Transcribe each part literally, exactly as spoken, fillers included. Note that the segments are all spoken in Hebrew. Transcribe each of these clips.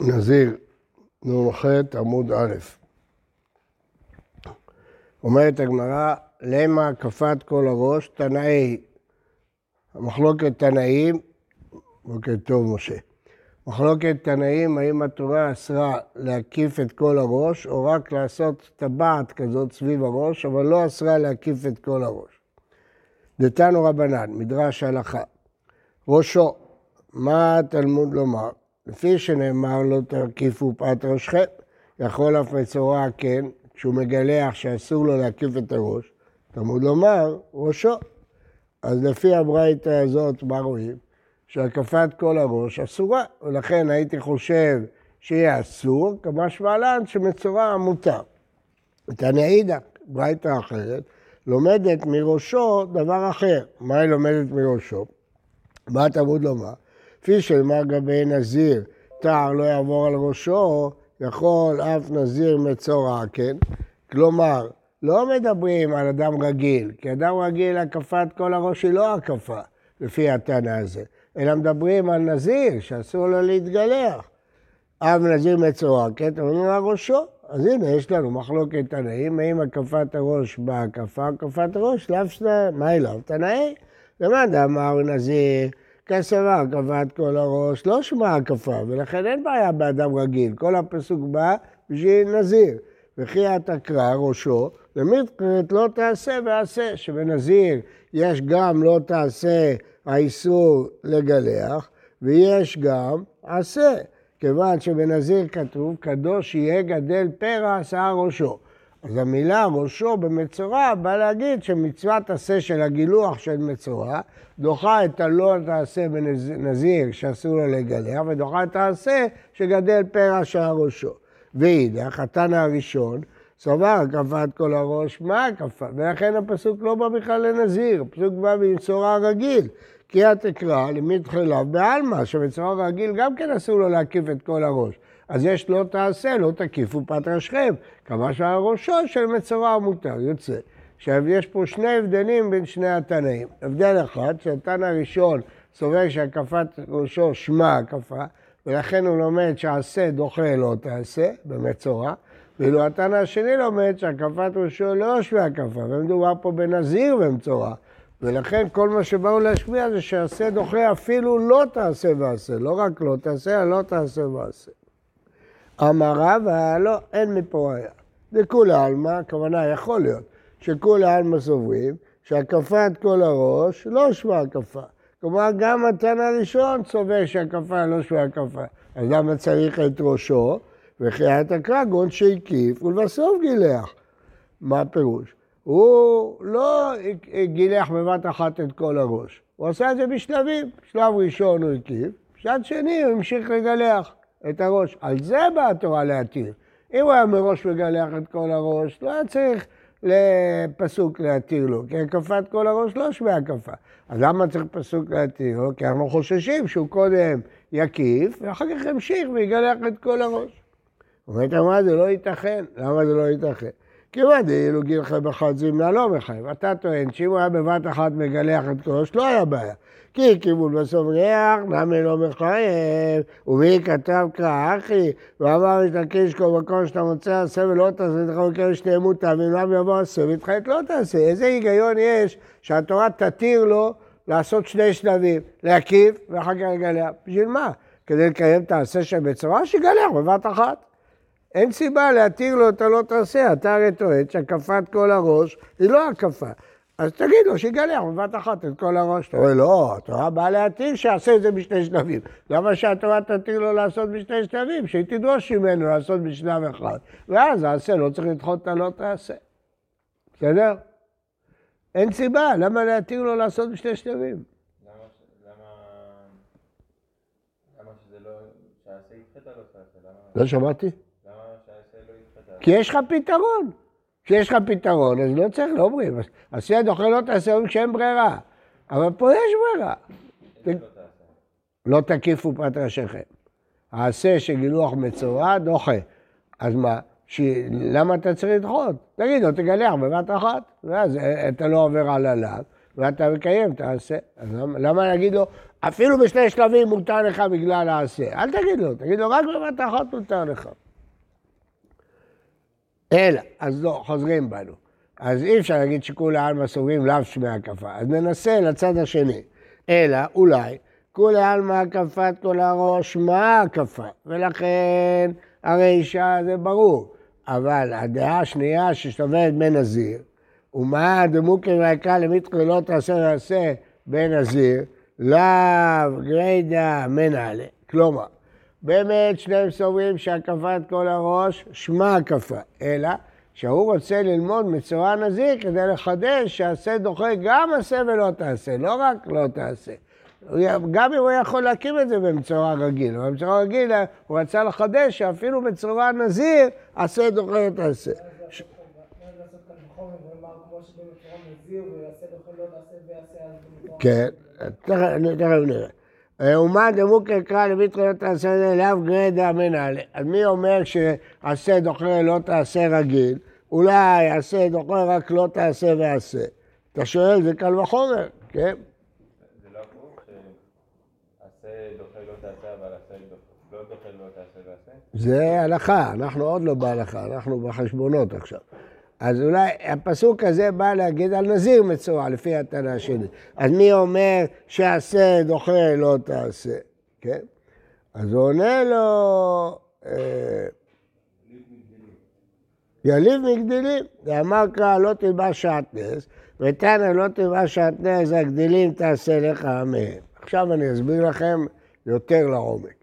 נזיר נ"ח עמוד א'. אומרת הגמרא, למה כפת כל הראש? תנאי. המחלוקת תנאים, בוקר טוב משה. מחלוקת תנאים, האם התורה אסרה להקיף את כל הראש, או רק לעשות טבעת כזאת סביב הראש, אבל לא אסרה להקיף את כל הראש. דתנו רבנן, מדרש הלכה. ראשו, מה התלמוד לומר? לפי שנאמר לא תקיפו פאת ראשכם, יכול אף מצורע כן, כשהוא מגלח שאסור לו להקיף את הראש, תלמוד לומר ראשו. אז לפי הברייתא הזאת, מה רואים? שהקפת כל הראש אסורה, ולכן הייתי חושב שיהיה אסור, כמה שמעלן שמצורע מותר. תניא אידך, ברייתא אחרת, לומדת מראשו דבר אחר. מה היא לומדת מראשו? מה תלמוד לומר? כפי שלמה גבי נזיר, תער לא יעבור על ראשו, יכול אף נזיר מצורע, כן? כלומר, לא מדברים על אדם רגיל, כי אדם רגיל הקפת כל הראש היא לא הקפה, לפי התנא הזה, אלא מדברים על נזיר, שאסור לו להתגלח. אף נזיר מצורע, כן? תעבור על ראשו. אז הנה, יש לנו מחלוקת תנאים, האם הקפת הראש בהקפה, הקפת הראש, לאו שנה, מה היא לאו? תנאי? למד אמר נזיר, כסבר, כפת כל הראש, לא שמע הקפה, ולכן אין בעיה באדם רגיל. כל הפסוק בא בשביל נזיר. וכי תקרא ראשו, למתקראת לא תעשה ועשה, שבנזיר יש גם לא תעשה האיסור לגלח, ויש גם עשה, כיוון שבנזיר כתוב, קדוש יהיה גדל פרע עשה ראשו. אז המילה ראשו במצורע בא להגיד שמצוות עשה של הגילוח של מצורע דוחה את הלא תעשה בנזיר שאסור לו לגלח ודוחה את העשה שגדל פרע שער ראשו. ואידך, התנא הראשון, סבר כפת כל הראש, מה כפה? ולכן הפסוק לא בא בכלל לנזיר, הפסוק בא במצורע רגיל. כי התקרא למתחילה בעלמא, שמצורע רגיל גם כן אסור לו להקיף את כל הראש. אז יש לא תעשה, לא תקיפו פאת ראשכם, כמה שהראשו של מצורע מותר, יוצא. עכשיו יש פה שני הבדלים בין שני התנאים. הבדל אחד, שהתנא הראשון סובר שהקפת ראשו שמה הקפה, ולכן הוא לומד שעשה דוחה לא תעשה, במצורע, ואילו התנא השני לומד שהקפת ראשו לא שמה הקפה, ומדובר פה בנזיר ומצורע, ולכן כל מה שבאו להשמיע זה שעשה דוחה אפילו לא תעשה ועשה, לא רק לא תעשה, אלא לא תעשה ועשה. אמר רבא, לא, אין מפה ראיה. זה כולי עלמא, הכוונה יכול להיות, שכולי עלמא סוברים, שהקפת כל הראש לא שווה הקפה. כלומר, גם התנא הראשון סובר שהקפה לא שווה הקפה. אז למה צריך את ראשו? וכי התקרא גון שהקיף, ולבסוף גילח. מה הפירוש? הוא לא גילח בבת אחת את כל הראש. הוא עשה את זה בשלבים. בשלב ראשון הוא הקיף, בשלב שני הוא המשיך לגלח את הראש. על זה באה התורה להתיר. אם הוא היה מראש מגלח את כל הראש, לא היה צריך לפסוק להתיר לו, כי הקפת כל הראש לא שווה הקפה. אז למה צריך פסוק להתיר לו? כי אנחנו חוששים שהוא קודם יקיף, ואחר כך ימשיך ויגלח את כל הראש. אומרת, מה זה לא ייתכן? למה זה לא ייתכן? כי מה זה אילו גיל חייב אחד זימנה לא מחייב. אתה טוען שאם הוא היה בבת אחת מגלח את כל הראש, לא היה בעיה. כי כיוון בסוף ריח, נמי לא מחייב, ומי כתב קרא אחי, ואמר מתקיש כל מקום שאתה מוצא עשה ולא תעשה, אתה חוקר שני מוטב, אם נמי יבוא עשה, מתחיית לא תעשה. איזה היגיון יש שהתורה תתיר לו לעשות שני שלבים, להקיף ואחר כך לגלח. בשביל מה? כדי לקיים את העשה של מצורע שיגלח בבת אחת. אין סיבה להתיר לו, אתה לא תעשה, אתה הרי טוען שהקפת כל הראש היא לא הקפה. אז תגיד לו שיגלח בבת אחת את כל הראש. אתה אומר, לא, התורה באה להתיר שיעשה את זה בשני שלבים. למה שהתורה תתיר לו לעשות בשני שלבים? שהיא תדרוש ממנו לעשות בשלב אחד. ואז העשה, לא צריך לדחות את הלא תעשה. בסדר? אין סיבה, למה להתיר לו לעשות בשני שלבים? למה, למה, למה שזה לא, שהעשה יפחת הלא תעשה? לא שמעתי? כי יש לך פתרון. כשיש לך פתרון, אז לא צריך, לא אומרים. עשה דוחה לא תעשה, אומרים כשאין ברירה. אבל פה יש ברירה. לא תקיפו פאת ראשכם. העשה שגילוח מצורע דוחה. אז מה? למה אתה צריך לדחות? תגיד לו, תגלח בבת אחת, ואז אתה לא עובר על הלאו, ואתה מקיים, תעשה. אז למה להגיד לו, אפילו בשני שלבים מותר לך בגלל העשה. אל תגיד לו, תגיד לו רק במתכות מותר לך. אלא, אז לא, חוזרים בנו. אז אי אפשר להגיד שכולי עלמא סוברים לאו שמי הקפה. אז ננסה לצד השני. אלא, אולי, כולי עלמא הקפת כל הראש, מה הקפה? ולכן, הרישה זה ברור. אבל הדעה השנייה ששתובעת בין נזיר, ומה הדמוקר והיקה למיתקו לא תעשה ועשה בין נזיר, לאו גרידה מנהלה. כלומר, באמת שניהם סוברים שהקפת כל הראש שמה הקפה, אלא שהוא רוצה ללמוד מצורע נזיר כדי לחדש שעשה דוחה גם עשה ולא תעשה, לא רק לא תעשה. גם אם הוא יכול להקים את זה במצורע רגיל, אבל במצורע רגיל הוא רצה לחדש שאפילו בצורע נזיר עשה דוחה לא תעשה. כן, תכף נראה. ומה דמוקר קרא לביטרי לא תעשה לאו גרידא מנהלה. אז מי אומר שעשה דוחה לא תעשה רגיל, אולי עשה דוחה רק לא תעשה ועשה. אתה שואל, זה קל וחומר, כן? זה לא הפוך שעשה דוחה לא תעשה אבל עשה לא דוחה לא תעשה ועשה? זה הלכה, אנחנו עוד לא בהלכה, אנחנו בחשבונות עכשיו. אז אולי הפסוק הזה בא להגיד על נזיר מצורע, לפי הטענה השני. אז מי אומר שעשה דוחה לא תעשה, כן? אז הוא עונה לו, יליב מגדילים, ואמר קרא לא תלבש שעטנז, ותנא לא תלבש שעטנז, הגדילים תעשה לך מהם. עכשיו אני אסביר לכם יותר לעומק.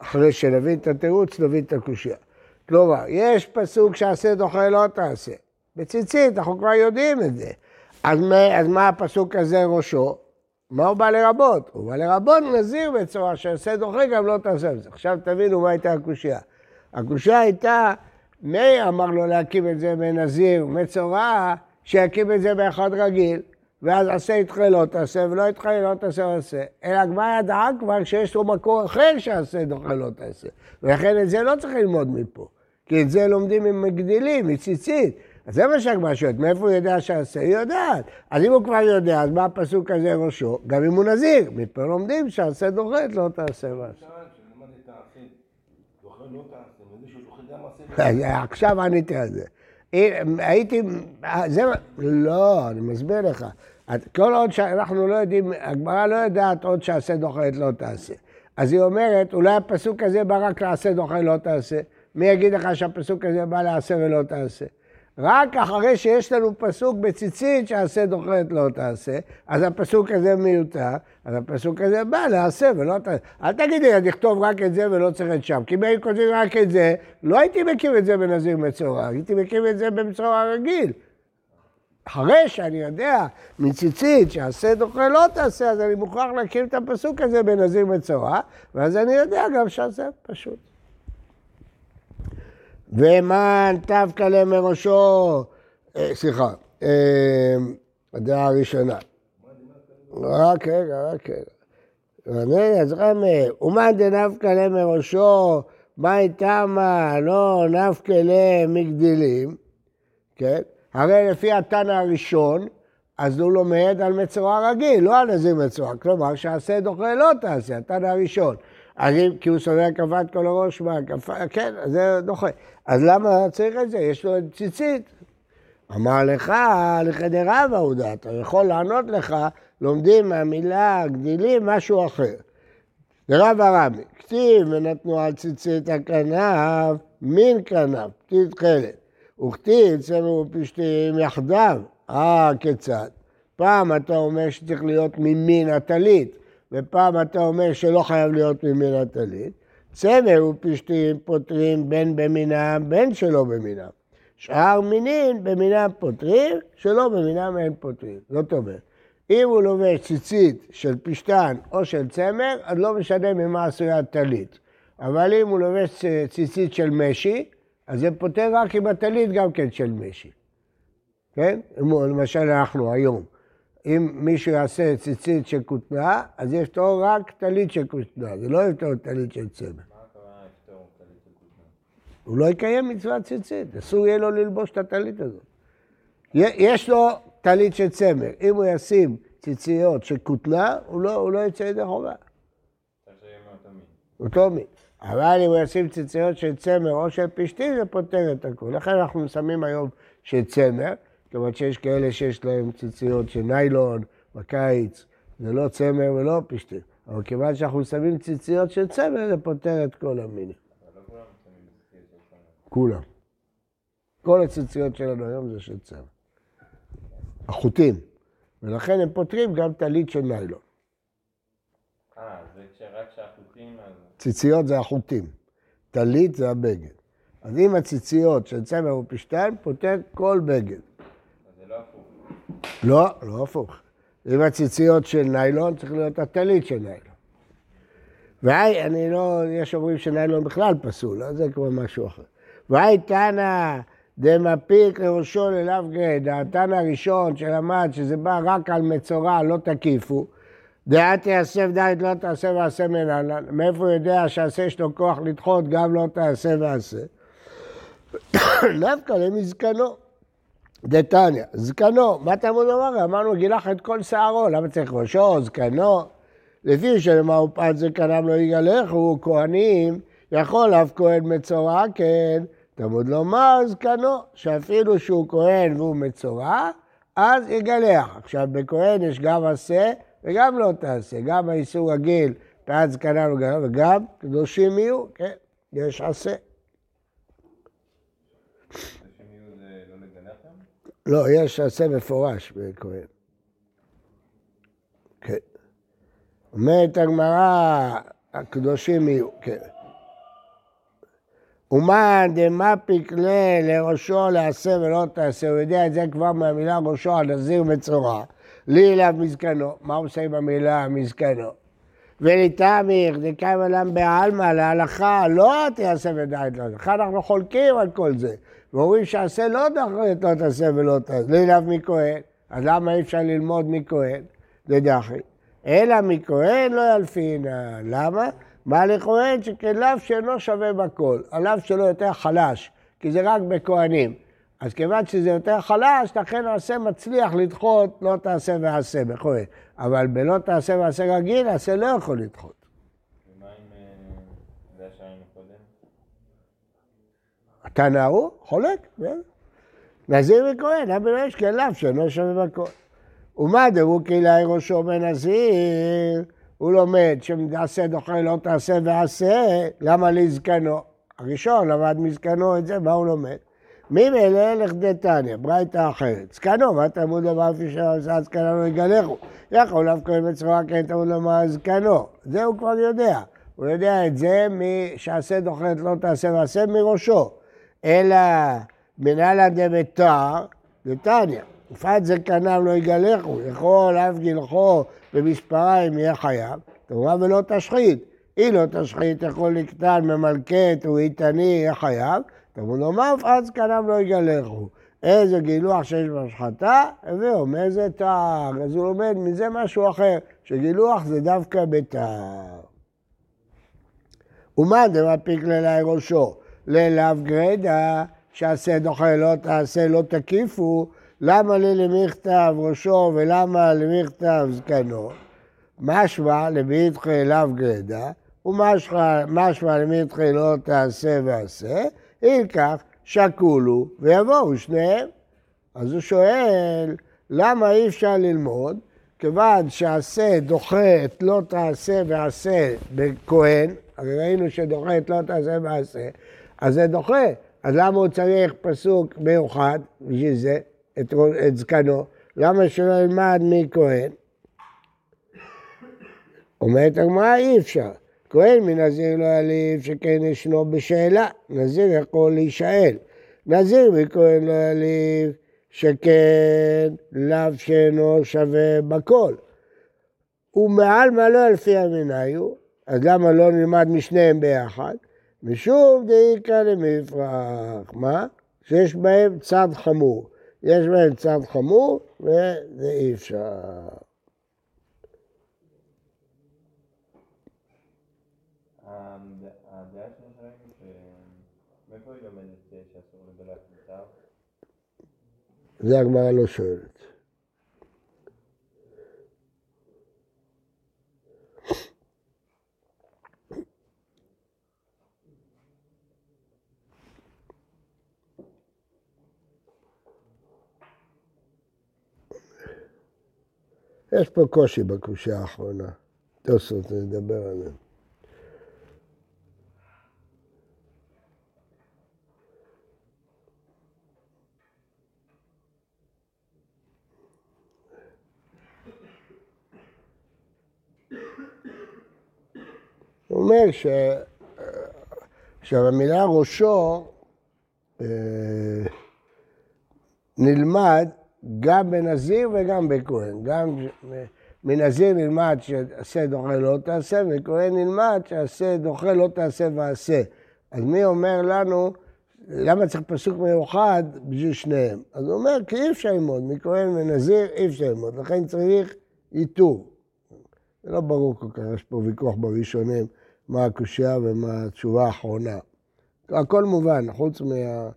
אחרי שנבין את התירוץ, נבין את הקושיה. כלומר, יש פסוק שעשה דוחה לא תעשה. בציצית, אנחנו כבר יודעים את זה. אז מה, אז מה הפסוק הזה ראשו? מה הוא בא לרבות? הוא בא לרבות נזיר בצורה שעשה דוחה גם לא תעשה את זה. עכשיו תבינו מה הייתה הקושיה. הקושיה הייתה, מי אמר לו להקים את זה בנזיר מצורע, שיקים את זה באחד רגיל, ואז עשה יתחיל לא תעשה, ולא יתחיל לא תעשה ועשה. אלא גמר ידעה כבר שיש לו מקור אחר שעשה דוחה לא תעשה. ולכן את זה לא צריך ללמוד מפה. כי את זה לומדים ממגדילים, מציצית. אז זה מה שהגמרא שואלת, מאיפה הוא יודע שעשה? היא יודעת. אז אם הוא כבר יודע, אז מה הפסוק הזה ראשו? גם אם הוא נזיר, מפה לומדים שעשה דוחה לא תעשה ועשה. עכשיו עניתי על זה. הייתי, זה, לא, אני מסביר לך. כל עוד שאנחנו לא יודעים, הגמרא לא יודעת עוד שעשה דוחה לא תעשה. אז היא אומרת, אולי הפסוק הזה בא רק לעשה דוחה לא תעשה. מי יגיד לך שהפסוק הזה בא לעשה ולא תעשה? רק אחרי שיש לנו פסוק בציצית שעשה דוחה לא תעשה, אז הפסוק הזה מיותר, אז הפסוק הזה בא לעשה ולא תעשה. אל תגידי, אני אכתוב רק את זה ולא צריך את שם, כי בין כותבים רק את זה, לא הייתי מקים את זה בנזיר מצורע, הייתי מקים את זה במצורע רגיל. אחרי שאני יודע מציצית שעשה דוחה לא תעשה, אז אני מוכרח להקים את הפסוק הזה בנזיר מצורע, ואז אני יודע גם שעשה פשוט. ומן תבקא למראשו, סליחה, הדעה הראשונה. רק רגע, רק רגע. אז רמר, ומן דנבקא למראשו, מאי תמא לא נבקא למגדילים, כן? הרי לפי התנא הראשון, אז הוא לומד על מצורע רגיל, לא על נזיר מצורע, כלומר שעשה דוחה לא תעשה, התנא הראשון. אז אם, כי הוא סובר הקפת כל הראש, מה הקפה, כן, זה דוחה. אז למה צריך את זה? יש לו ציצית. אמר לך, לכדי רב ההודעה, אתה יכול לענות לך, לומדים מהמילה, גדילים, משהו אחר. לרב הרמי, כתיב ונתנו על ציצית הכנב, מין כנב, פתית חלת. וכתיב, צמאו פשתים יחדיו, אה, כיצד. פעם אתה אומר שצריך להיות ממין הטלית. ופעם אתה אומר שלא חייב להיות ממין הטלית, צמר ופשתים פותרים בין במינם, בין שלא במינם. שאר מינין במינם פותרים, שלא במינם אין פותרים. זאת אומרת, אם הוא לובש ציצית של פשתן או של צמר, אז לא משנה ממה עשויה הטלית. אבל אם הוא לובש ציצית של משי, אז זה פותר רק עם הטלית גם כן של משי. כן? למשל אנחנו היום. אם מישהו יעשה ציצית של כותנה, אז יש תור רק טלית של כותנה, זה לא יפתור טלית של צמר. מה הכוונה יפתור טלית של כותנה? הוא לא יקיים מצוות ציצית, אסור יהיה לו ללבוש את הטלית הזאת. יש לו טלית של צמר, אם הוא ישים ציציות שקוטלה, הוא לא, הוא לא יוצא ידי חובה. הוא תומי. אבל אם הוא ישים ציציות של צמר או של פשתים, זה פותר את הכל. לכן אנחנו שמים היום של צמר, כלומר שיש כאלה שיש להם ציציות של ניילון בקיץ, זה לא צמר ולא פשתים. אבל כיוון שאנחנו שמים ציציות של צמר, זה פותר את כל המיני. כולם. כל הציציות שלנו היום זה של צמר. החוטים. ולכן הם פותרים גם תלית של ניילון. אה, זה כשרק שהחוטים... ציציות זה החוטים. תלית זה הבגד. אז אם הציציות של צמר ופשתן, פותר כל בגד. אז זה לא הפוך. לא, לא הפוך. אם הציציות של ניילון, צריך להיות התלית של ניילון. והי, אני לא... יש אומרים שניילון בכלל פסול, אז זה כבר משהו אחר. והי, תנא... דמפיק לראשון אליו גרד, דעתן הראשון שלמד שזה בא רק על מצורע, לא תקיפו, דעת יאסף דעת לא תעשה ועשה מנהלן, מאיפה הוא יודע שעשה יש לו כוח לדחות, גם לא תעשה ועשה. דווקא למזקנו, דתניא, זקנו, מה תמוד אמר? אמרנו, גילח את כל שערו, למה צריך ראשו, זקנו, לפי שלמה הוא פעד זקנם לא יגלח, הוא כהנים, יכול אף כהן מצורע, כן, תמוד לומר זקנו, שאפילו שהוא כהן והוא מצורע, אז יגלח. עכשיו, בכהן יש גם עשה וגם לא תעשה. גם האיסור רגיל, פאת זקנה וגלח, וגם קדושים יהיו, כן, יש עשה. קדושים יהיו זה לא לגלח גם? לא, יש עשה מפורש בכהן. כן. אומרת הגמרא, הקדושים יהיו, כן. ומה דמפיק לראשו לעשה ולא תעשה, הוא יודע את זה כבר מהמילה ראשו על נזיר מצורע, לי אליו מזקנו, מה הוא עושה עם המילה מזקנו? ולתמיך, דקאי מלם בעלמא, להלכה, לא תעשה ודעת לא, לכן אנחנו חולקים על כל זה, ואומרים שעשה לא דחת, לא תעשה ולא תעשה, לי אליו מכהן, אז למה אי אפשר ללמוד מכהן? זה דחי, אלא מכהן לא ילפינה, למה? מה לכהן שכלב שאינו שווה בכל, הלב שלו יותר חלש, כי זה רק בכהנים. אז כיוון שזה יותר חלש, לכן העשה מצליח לדחות, לא תעשה ועשה בכהן. אבל בלא תעשה ועשה רגיל, העשה לא יכול לדחות. ומה אם זה השערים הקודם? אתה נערו? חולק, כן? נזיר וכהן, אבל יש כלב שאינו שווה בכל. ומה דברו קהילה ראשו בנזיר? הוא לומד שמעשה דוחה לא תעשה ועשה, למה לזקנו? הראשון למד מזקנו את זה, מה הוא לומד? מי מאלה לכדי תניא, ברייתא אחרת. זקנו, מה תלמוד לומר כפי שעשה זקנו לא יגלחו? יכול אף כהן מצורע כן תלמוד לומר זקנו. זה הוא כבר יודע. הוא יודע את זה משעשה דוחה לא תעשה ועשה מראשו. אלא מנהלן דמתר, דתניא. ופעת זקנם לא יגלחו, יכול אף גילחו במספריים יהיה חייב, תורה ולא תשחית. אי לא תשחית, יכול לקטן, ממלכת, הוא איתני, יהיה חייב, תמוד לומר, ופעת זקנם לא יגלחו. איזה גילוח שיש בהשחתה, הביאו, מאיזה טער, אז הוא לומד מזה משהו אחר, שגילוח זה דווקא בטער. ומה דמפיק לילי ראשו? ליליו גרדה, שעשה דוחה, לא תעשה, לא תקיפו, למה לי למכתב ראשו ולמה למכתב זקנו? משמע למיתך אליו גרדה, ומשמע למיתך לא תעשה ועשה, אם כך שקולו ויבואו שניהם. אז הוא שואל, למה אי אפשר ללמוד? כיוון שעשה דוחה את לא תעשה ועשה בכהן, הרי ראינו שדוחה את לא תעשה ועשה, אז זה דוחה. אז למה הוא צריך פסוק מיוחד בשביל זה? את, את זקנו, למה שלא ילמד מכהן? אומרת הגמרא, אי אפשר. כהן מנזיר לא יליף שכן ישנו בשאלה, נזיר יכול להישאל. נזיר מכהן לא יליף שכן לאו שאינו שווה בכל. ומעל מה לא ילפי המנהיו, אז למה לא נלמד משניהם ביחד? משום דאיקה למפרח, מה? שיש בהם צד חמור. יש בהם צד חמור, וזה אי אפשר. הדעה שלכם, מאיפה היא לומדת שאסור לגלח מיתר? זה הגמרא לא שואלת. יש פה קושי בקושייה האחרונה. תוספות נדבר עליהם. הוא אומר ש... עכשיו, המילה ראשו נלמד גם בנזיר וגם בכהן. גם מנזיר נלמד שעשה דוחה לא תעשה, וכהן נלמד שעשה דוחה לא תעשה ועשה. אז מי אומר לנו, למה צריך פסוק מיוחד בשביל שניהם? אז הוא אומר, כי אי אפשר ללמוד, מכהן ונזיר אי אפשר ללמוד, לכן צריך איתור. זה לא ברור כל כך, יש פה ויכוח בראשונים, מה הקושייה ומה התשובה האחרונה. הכל מובן, חוץ מה...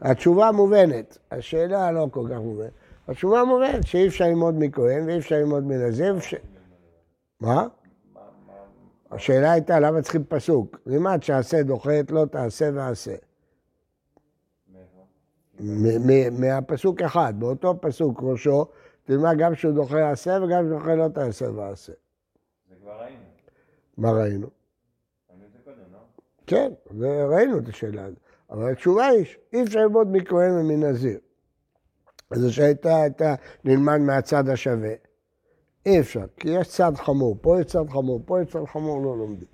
התשובה מובנת, השאלה לא כל כך מובנת. התשובה מובנת שאי אפשר ללמוד מכהן ואי אפשר ללמוד מנזיר. מה? השאלה הייתה למה צריכים פסוק. לימד שעשה דוחת, לא תעשה ועשה. מהפסוק אחד, באותו פסוק ראשו, תלמד גם שהוא דוחה יעשה וגם שהוא דוחה לא תעשה ועשה. זה כבר ראינו. מה ראינו? כן, ראינו את השאלה הזאת. אבל התשובה היא, אי אפשר ללמוד מכהן ומנזיר. אז כשהייתה נלמד מהצד השווה, אי אפשר, כי יש צד חמור, פה יש צד חמור, פה יש צד חמור, לא לומדים.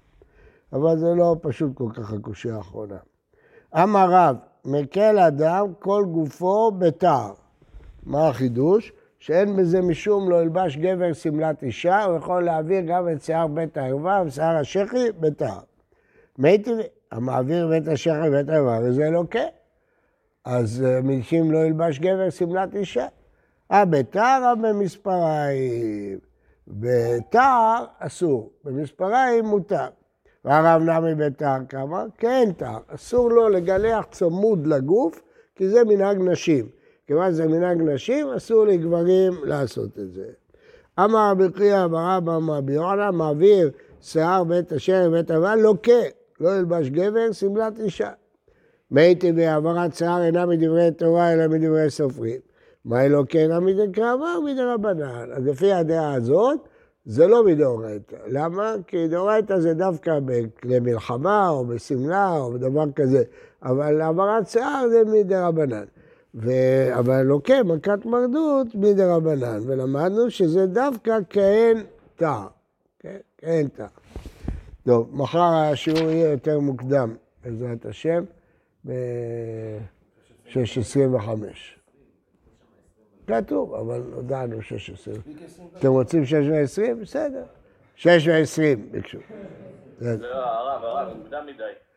אבל זה לא פשוט כל כך הקושי האחרונה. אמר רב, מקל אדם כל גופו בתער. מה החידוש? שאין בזה משום לא ילבש גבר סמלת אישה, הוא יכול להעביר גם את שיער בית הערווה ושיער השחי בתער. מייטי, המעביר בית השחי ובית הערווה, הרי זה לא כן. אז מלכים לא ילבש גבר סמלת אישה. אה, בתער או במספריים? בתער אסור, במספריים מותר. והרב נמי בתער כמה? כן תער. אסור לו לגלח צמוד לגוף, כי זה מנהג נשים. כיוון זה מנהג נשים, אסור לגברים לעשות את זה. אמר רבי חייא ברבא רבי יוחנן, מעביר שיער בית השחי ובית הערווה, לוקה, לא ילבש גבר, סמלת אישה. מייטי בהעברת שיער אינה מדברי תורה, אלא מדברי סופרים. מהי לוקה אינה מדקרא ומדרבנן. אז לפי הדעה הזאת, זה לא מדאורייתא. למה? כי דאורייתא זה דווקא במלחמה, או בסמלה, או בדבר כזה. אבל העברת שיער זה מדרבנן. ו... אבל לוקה, מכת מרדות מדרבנן, ולמדנו שזה דווקא כהן תער. כהן תער. טוב, מחר השיעור יהיה יותר מוקדם, בעזרת השם, ב-שש עשרים וחמש. כתוב, אבל הודענו שש עשרים. אתם רוצים שש עשרים? בסדר. שש עשרים, ביקשו. זה לא, הרב, הרב, מוקדם מדי.